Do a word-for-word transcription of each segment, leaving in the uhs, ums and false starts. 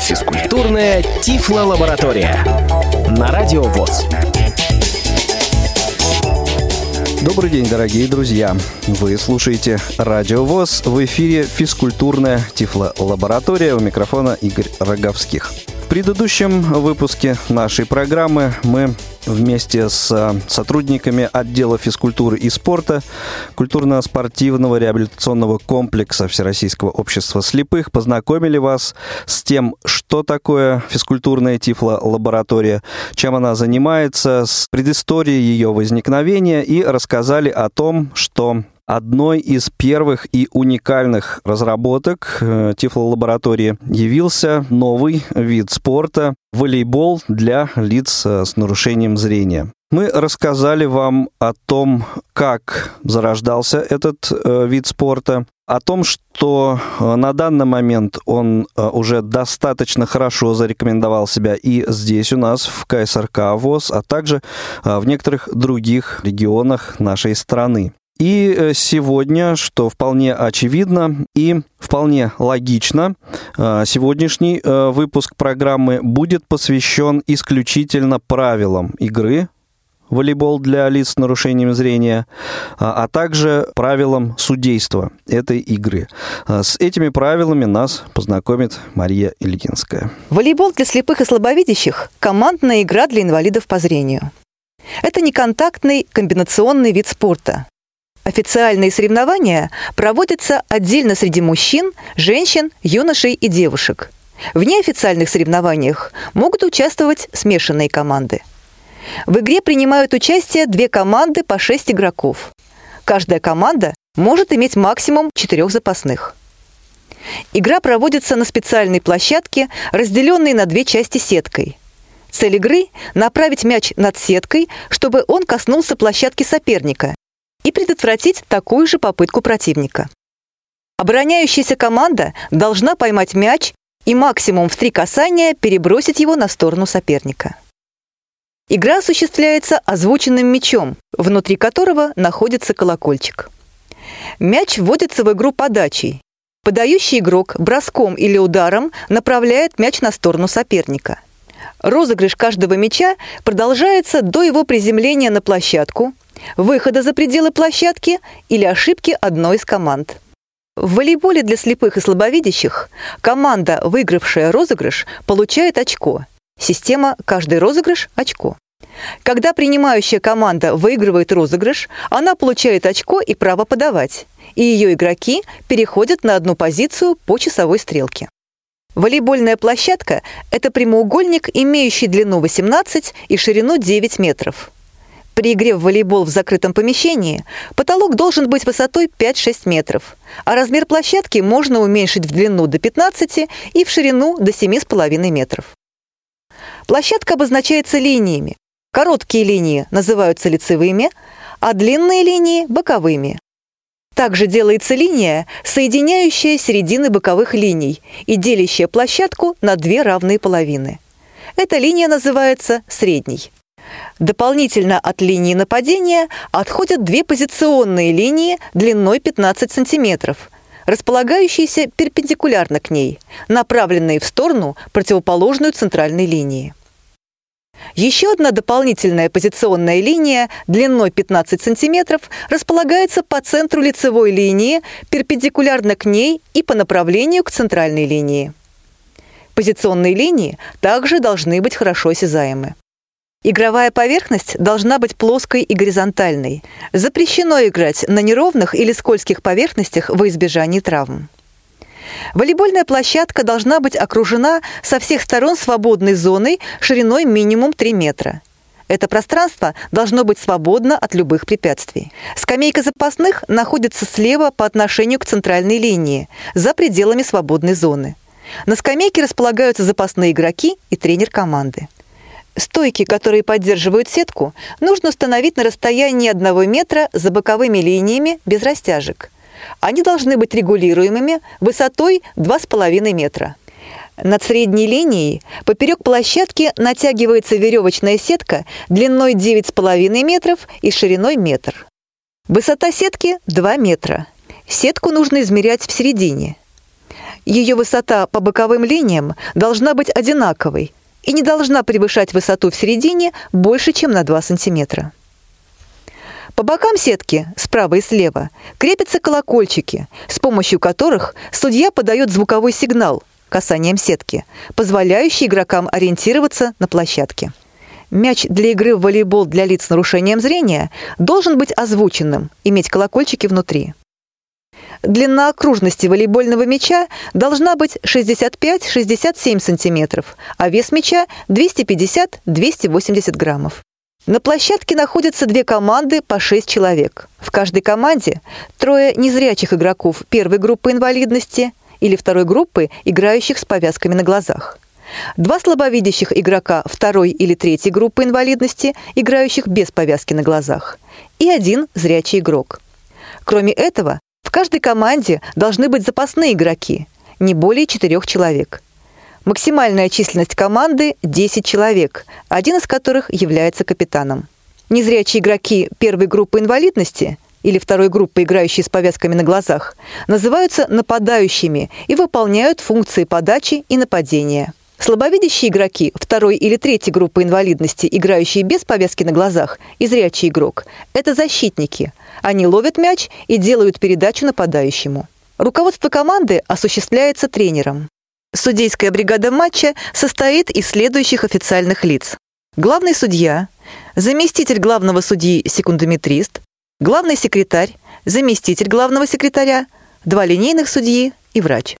Физкультурная тифлолаборатория на радио ВОС. Добрый день, дорогие друзья! Вы слушаете Радио ВОС, в эфире физкультурная тифлолаборатория, у микрофона Игорь Роговских. В предыдущем выпуске нашей программы мы вместе с сотрудниками отдела физкультуры и спорта культурно-спортивного реабилитационного комплекса Всероссийского общества слепых познакомили вас с тем, что такое физкультурная тифлолаборатория, чем она занимается, с предысторией ее возникновения и рассказали о том, что одной из первых и уникальных разработок тифлолаборатории явился новый вид спорта – волейбол для лиц с нарушением зрения. Мы рассказали вам о том, как зарождался этот вид спорта, о том, что на данный момент он уже достаточно хорошо зарекомендовал себя и здесь у нас, в КСРК ВОС, а также в некоторых других регионах нашей страны. И сегодня, что вполне очевидно и вполне логично, сегодняшний выпуск программы будет посвящен исключительно правилам игры волейбол для лиц с нарушением зрения, а также правилам судейства этой игры. С этими правилами нас познакомит Мария Ильинская. Волейбол для слепых и слабовидящих – командная игра для инвалидов по зрению. Это неконтактный комбинационный вид спорта. Официальные соревнования проводятся отдельно среди мужчин, женщин, юношей и девушек. В неофициальных соревнованиях могут участвовать смешанные команды. В игре принимают участие две команды по шесть игроков. Каждая команда может иметь максимум четырех запасных. Игра проводится на специальной площадке, разделенной на две части сеткой. Цель игры – направить мяч над сеткой, чтобы он коснулся площадки соперника, и предотвратить такую же попытку противника. Обороняющаяся команда должна поймать мяч и максимум в три касания перебросить его на сторону соперника. Игра осуществляется озвученным мячом, внутри которого находится колокольчик. Мяч вводится в игру подачей. Подающий игрок броском или ударом направляет мяч на сторону соперника. Розыгрыш каждого мяча продолжается до его приземления на площадку, выхода за пределы площадки или ошибки одной из команд. В волейболе для слепых и слабовидящих команда, выигравшая розыгрыш, получает очко. Система «каждый розыгрыш – очко». Когда принимающая команда выигрывает розыгрыш, она получает очко и право подавать, и ее игроки переходят на одну позицию по часовой стрелке. Волейбольная площадка – это прямоугольник, имеющий длину восемнадцать и ширину девять метров. При игре в волейбол в закрытом помещении потолок должен быть высотой пять-шесть метров, а размер площадки можно уменьшить в длину до пятнадцати и в ширину до семи с половиной метров. Площадка обозначается линиями. Короткие линии называются лицевыми, а длинные линии – боковыми. Также делается линия, соединяющая середины боковых линий и делящая площадку на две равные половины. Эта линия называется средней. Дополнительно от линии нападения отходят две позиционные линии длиной пятнадцать сантиметров, располагающиеся перпендикулярно к ней, направленные в сторону, противоположную центральной линии. Еще одна дополнительная позиционная линия длиной пятнадцать сантиметров располагается по центру лицевой линии, перпендикулярно к ней и по направлению к центральной линии. Позиционные линии также должны быть хорошо осязаемы. Игровая поверхность должна быть плоской и горизонтальной. Запрещено играть на неровных или скользких поверхностях во избежание травм. Волейбольная площадка должна быть окружена со всех сторон свободной зоной шириной минимум три метра. Это пространство должно быть свободно от любых препятствий. Скамейка запасных находится слева по отношению к центральной линии, за пределами свободной зоны. На скамейке располагаются запасные игроки и тренер команды. Стойки, которые поддерживают сетку, нужно установить на расстоянии одного метра за боковыми линиями без растяжек. Они должны быть регулируемыми высотой два с половиной метра. Над средней линией поперек площадки натягивается веревочная сетка длиной девять с половиной метров и шириной метр. Высота сетки – два метра. Сетку нужно измерять в середине. Ее высота по боковым линиям должна быть одинаковой и не должна превышать высоту в середине больше, чем на два сантиметра. По бокам сетки, справа и слева, крепятся колокольчики, с помощью которых судья подает звуковой сигнал касанием сетки, позволяющий игрокам ориентироваться на площадке. Мяч для игры в волейбол для лиц с нарушением зрения должен быть озвученным, иметь колокольчики внутри. Длина окружности волейбольного мяча должна быть шестьдесят пять - шестьдесят семь сантиметров, а вес мяча двести пятьдесят - двести восемьдесят граммов. На площадке находятся две команды по шесть человек. В каждой команде трое незрячих игроков первой группы инвалидности или второй группы, играющих с повязками на глазах. Два слабовидящих игрока второй или третьей группы инвалидности, играющих без повязки на глазах. И один зрячий игрок. Кроме этого, в каждой команде должны быть запасные игроки, не более четырех человек. Максимальная численность команды – десять человек, один из которых является капитаном. Незрячие игроки первой группы инвалидности или второй группы, играющие с повязками на глазах, называются нападающими и выполняют функции подачи и нападения. Слабовидящие игроки второй или третьей группы инвалидности, играющие без повязки на глазах, и зрячий игрок – это защитники. Они ловят мяч и делают передачу нападающему. Руководство команды осуществляется тренером. Судейская бригада матча состоит из следующих официальных лиц. Главный судья, заместитель главного судьи секундометрист, главный секретарь, заместитель главного секретаря, два линейных судьи и врач.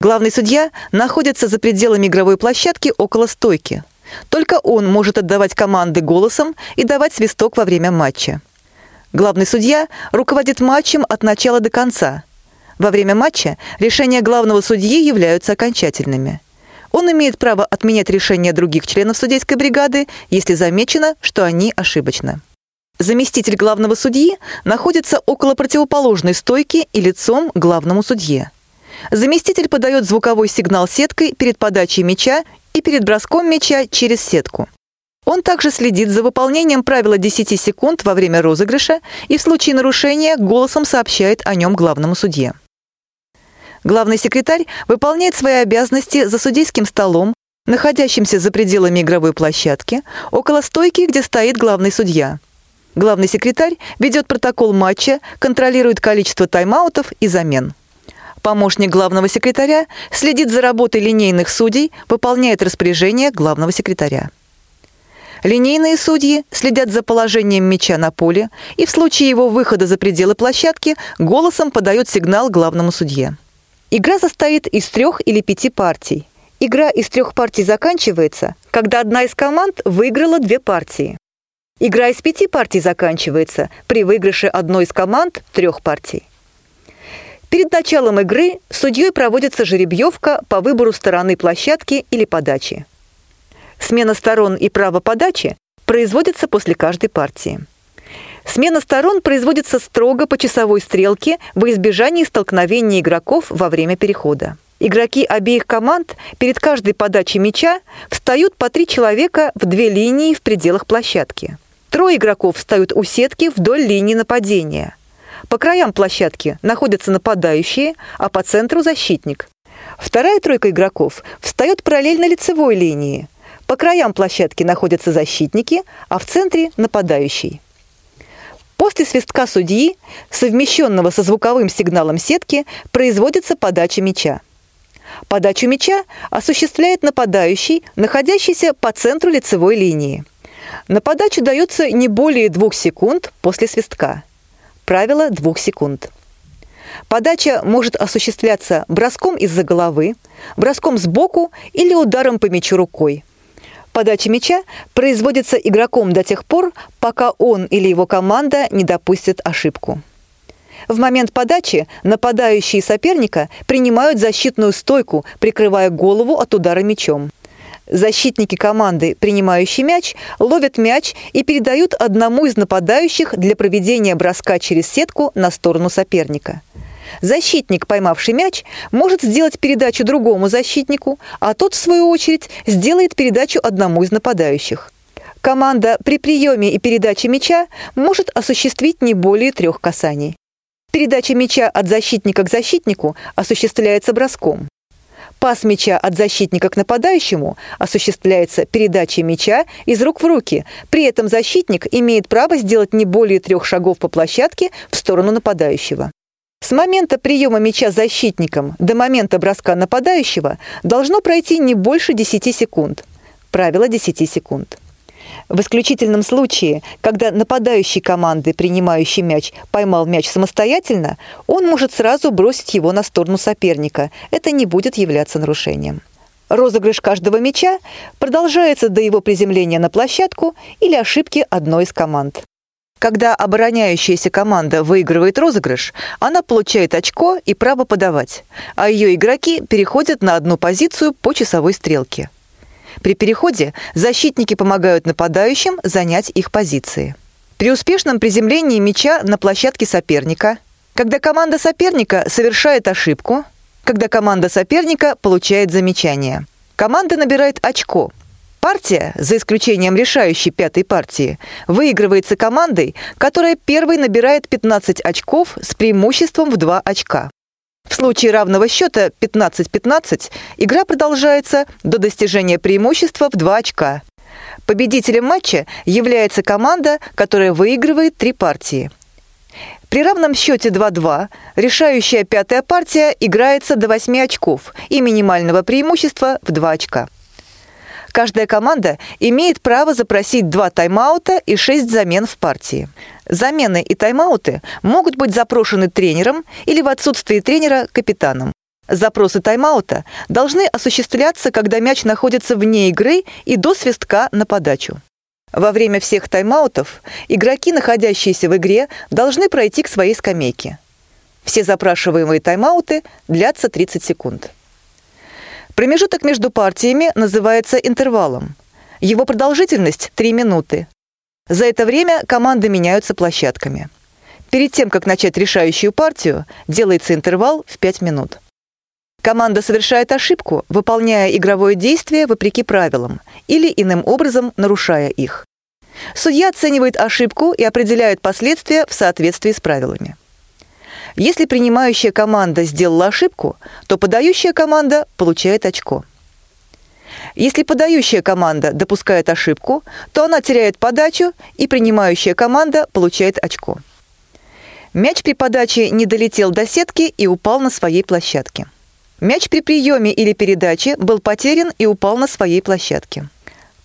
Главный судья находится за пределами игровой площадки около стойки. Только он может отдавать команды голосом и давать свисток во время матча. Главный судья руководит матчем от начала до конца. Во время матча решения главного судьи являются окончательными. Он имеет право отменять решения других членов судейской бригады, если замечено, что они ошибочны. Заместитель главного судьи находится около противоположной стойки и лицом к главному судье. Заместитель подает звуковой сигнал сеткой перед подачей мяча и перед броском мяча через сетку. Он также следит за выполнением правила десять секунд во время розыгрыша и в случае нарушения голосом сообщает о нем главному судье. Главный секретарь выполняет свои обязанности за судейским столом, находящимся за пределами игровой площадки, около стойки, где стоит главный судья. Главный секретарь ведет протокол матча, контролирует количество тайм-аутов и замен. Помощник главного секретаря следит за работой линейных судей, выполняет распоряжения главного секретаря. Линейные судьи следят за положением мяча на поле и в случае его выхода за пределы площадки голосом подают сигнал главному судье. Игра состоит из трех или пяти партий. Игра из трех партий заканчивается, когда одна из команд выиграла две партии. Игра из пяти партий заканчивается при выигрыше одной из команд трех партий. Перед началом игры судьей проводится жеребьевка по выбору стороны площадки или подачи. Смена сторон и право подачи производится после каждой партии. Смена сторон производится строго по часовой стрелке во избежании столкновения игроков во время перехода. Игроки обеих команд перед каждой подачей мяча встают по три человека в две линии в пределах площадки. Трое игроков встают у сетки вдоль линии нападения. По краям площадки находятся нападающие, а по центру – защитник. Вторая тройка игроков встает параллельно лицевой линии. По краям площадки находятся защитники, а в центре – нападающий. После свистка судьи, совмещенного со звуковым сигналом сетки, производится подача мяча. Подачу мяча осуществляет нападающий, находящийся по центру лицевой линии. На подачу дается не более двух секунд после свистка. Правило двух секунд. Подача может осуществляться броском из-за головы, броском сбоку или ударом по мячу рукой. Подача мяча производится игроком до тех пор, пока он или его команда не допустит ошибку. В момент подачи нападающие соперника принимают защитную стойку, прикрывая голову от удара мячом. Защитники команды, принимающие мяч, ловят мяч и передают одному из нападающих для проведения броска через сетку на сторону соперника. Защитник, поймавший мяч, может сделать передачу другому защитнику, а тот, в свою очередь, сделает передачу одному из нападающих. Команда при приеме и передаче мяча может осуществить не более трех касаний. Передача мяча от защитника к защитнику осуществляется броском. Пас мяча от защитника к нападающему осуществляется передачей мяча из рук в руки. При этом защитник имеет право сделать не более трех шагов по площадке в сторону нападающего. С момента приема мяча защитником до момента броска нападающего должно пройти не больше десяти секунд. Правило десяти секунд. В исключительном случае, когда нападающий команды, принимающий мяч, поймал мяч самостоятельно, он может сразу бросить его на сторону соперника. Это не будет являться нарушением. Розыгрыш каждого мяча продолжается до его приземления на площадку или ошибки одной из команд. Когда обороняющаяся команда выигрывает розыгрыш, она получает очко и право подавать, а ее игроки переходят на одну позицию по часовой стрелке. При переходе защитники помогают нападающим занять их позиции. При успешном приземлении мяча на площадке соперника, когда команда соперника совершает ошибку, когда команда соперника получает замечание, команда набирает очко. Партия, за исключением решающей пятой партии, выигрывается командой, которая первой набирает пятнадцать очков с преимуществом в два очка. В случае равного счета пятнадцать-пятнадцать игра продолжается до достижения преимущества в два очка. Победителем матча является команда, которая выигрывает три партии. При равном счете два-два решающая пятая партия играется до восьми очков и минимального преимущества в два очка. Каждая команда имеет право запросить два тайм-аута и шесть замен в партии. Замены и тайм-ауты могут быть запрошены тренером или в отсутствии тренера – капитаном. Запросы тайм-аута должны осуществляться, когда мяч находится вне игры и до свистка на подачу. Во время всех тайм-аутов игроки, находящиеся в игре, должны пройти к своей скамейке. Все запрашиваемые тайм-ауты длятся тридцать секунд. Промежуток между партиями называется интервалом. Его продолжительность – три минуты. За это время команды меняются площадками. Перед тем, как начать решающую партию, делается интервал в пять минут. Команда совершает ошибку, выполняя игровое действие вопреки правилам или иным образом нарушая их. Судья оценивает ошибку и определяет последствия в соответствии с правилами. Если принимающая команда сделала ошибку, то подающая команда получает очко. Если подающая команда допускает ошибку, то она теряет подачу, и принимающая команда получает очко. Мяч при подаче не долетел до сетки и упал на своей площадке. Мяч при приеме или передаче был потерян и упал на своей площадке.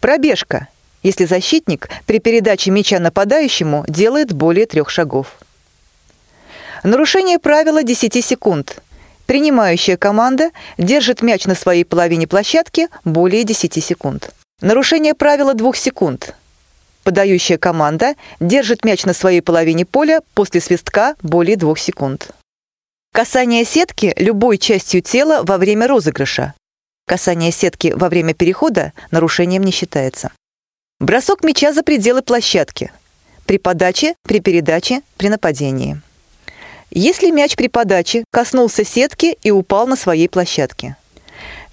Пробежка, если защитник при передаче мяча нападающему делает более трех шагов. Нарушение правила десяти секунд. Принимающая команда держит мяч на своей половине площадки более десяти секунд. Нарушение правила двух секунд. Подающая команда держит мяч на своей половине поля после свистка более двух секунд. Касание сетки любой частью тела во время розыгрыша. Касание сетки во время перехода нарушением не считается. Бросок мяча за пределы площадки. При подаче, при передаче, при нападении. Если мяч при подаче коснулся сетки и упал на своей площадке.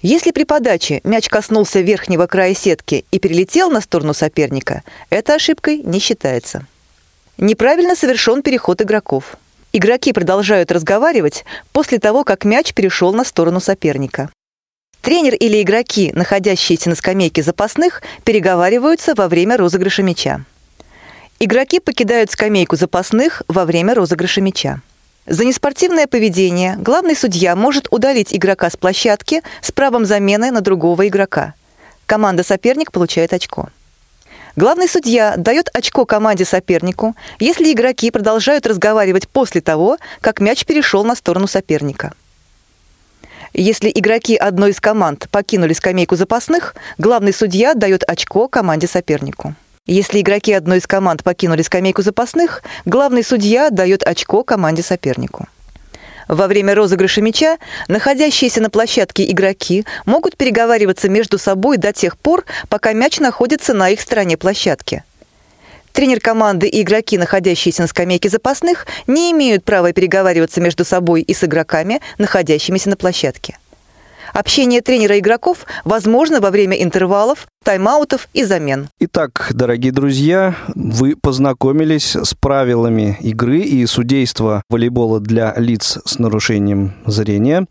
Если при подаче мяч коснулся верхнего края сетки и перелетел на сторону соперника, это ошибкой не считается. Неправильно совершен переход игроков. Игроки продолжают разговаривать после того, как мяч перешел на сторону соперника. Тренер или игроки, находящиеся на скамейке запасных, переговариваются во время розыгрыша мяча. Игроки покидают скамейку запасных во время розыгрыша мяча. За неспортивное поведение главный судья может удалить игрока с площадки с правом замены на другого игрока. Команда-соперник получает очко. Главный судья дает очко команде-сопернику, если игроки продолжают разговаривать после того, как мяч перешел на сторону соперника. Если игроки одной из команд покинули скамейку запасных, главный судья дает очко команде-сопернику. Если игроки одной из команд покинули скамейку запасных, главный судья дает очко команде-сопернику. Во время розыгрыша мяча находящиеся на площадке игроки могут переговариваться между собой до тех пор, пока мяч находится на их стороне площадки. Тренер команды и игроки, находящиеся на скамейке запасных, не имеют права переговариваться между собой и с игроками, находящимися на площадке. Общение тренера игроков возможно во время интервалов, тайм-аутов и замен. Итак, дорогие друзья, вы познакомились с правилами игры и судейства волейбола для лиц с нарушением зрения.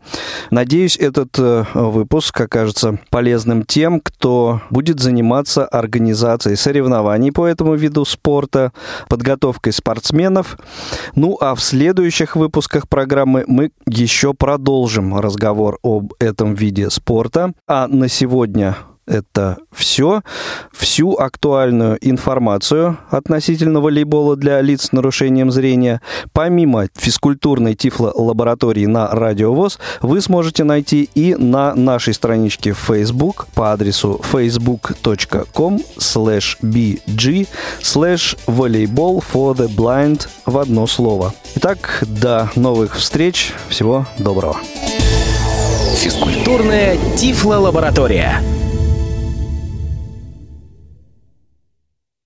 Надеюсь, этот выпуск окажется полезным тем, кто будет заниматься организацией соревнований по этому виду спорта, подготовкой спортсменов. Ну а в следующих выпусках программы мы еще продолжим разговор об этом виде спорта. А на сегодня это все. Всю актуальную информацию относительно волейбола для лиц с нарушением зрения, помимо физкультурной тифлолаборатории на Радио ВОС, вы сможете найти и на нашей страничке в Facebook по адресу facebook точка com слэш би джи слэш волейбол фор зэ блайнд в одно слово. Итак, до новых встреч. Всего доброго. Физкультурная тифлолаборатория.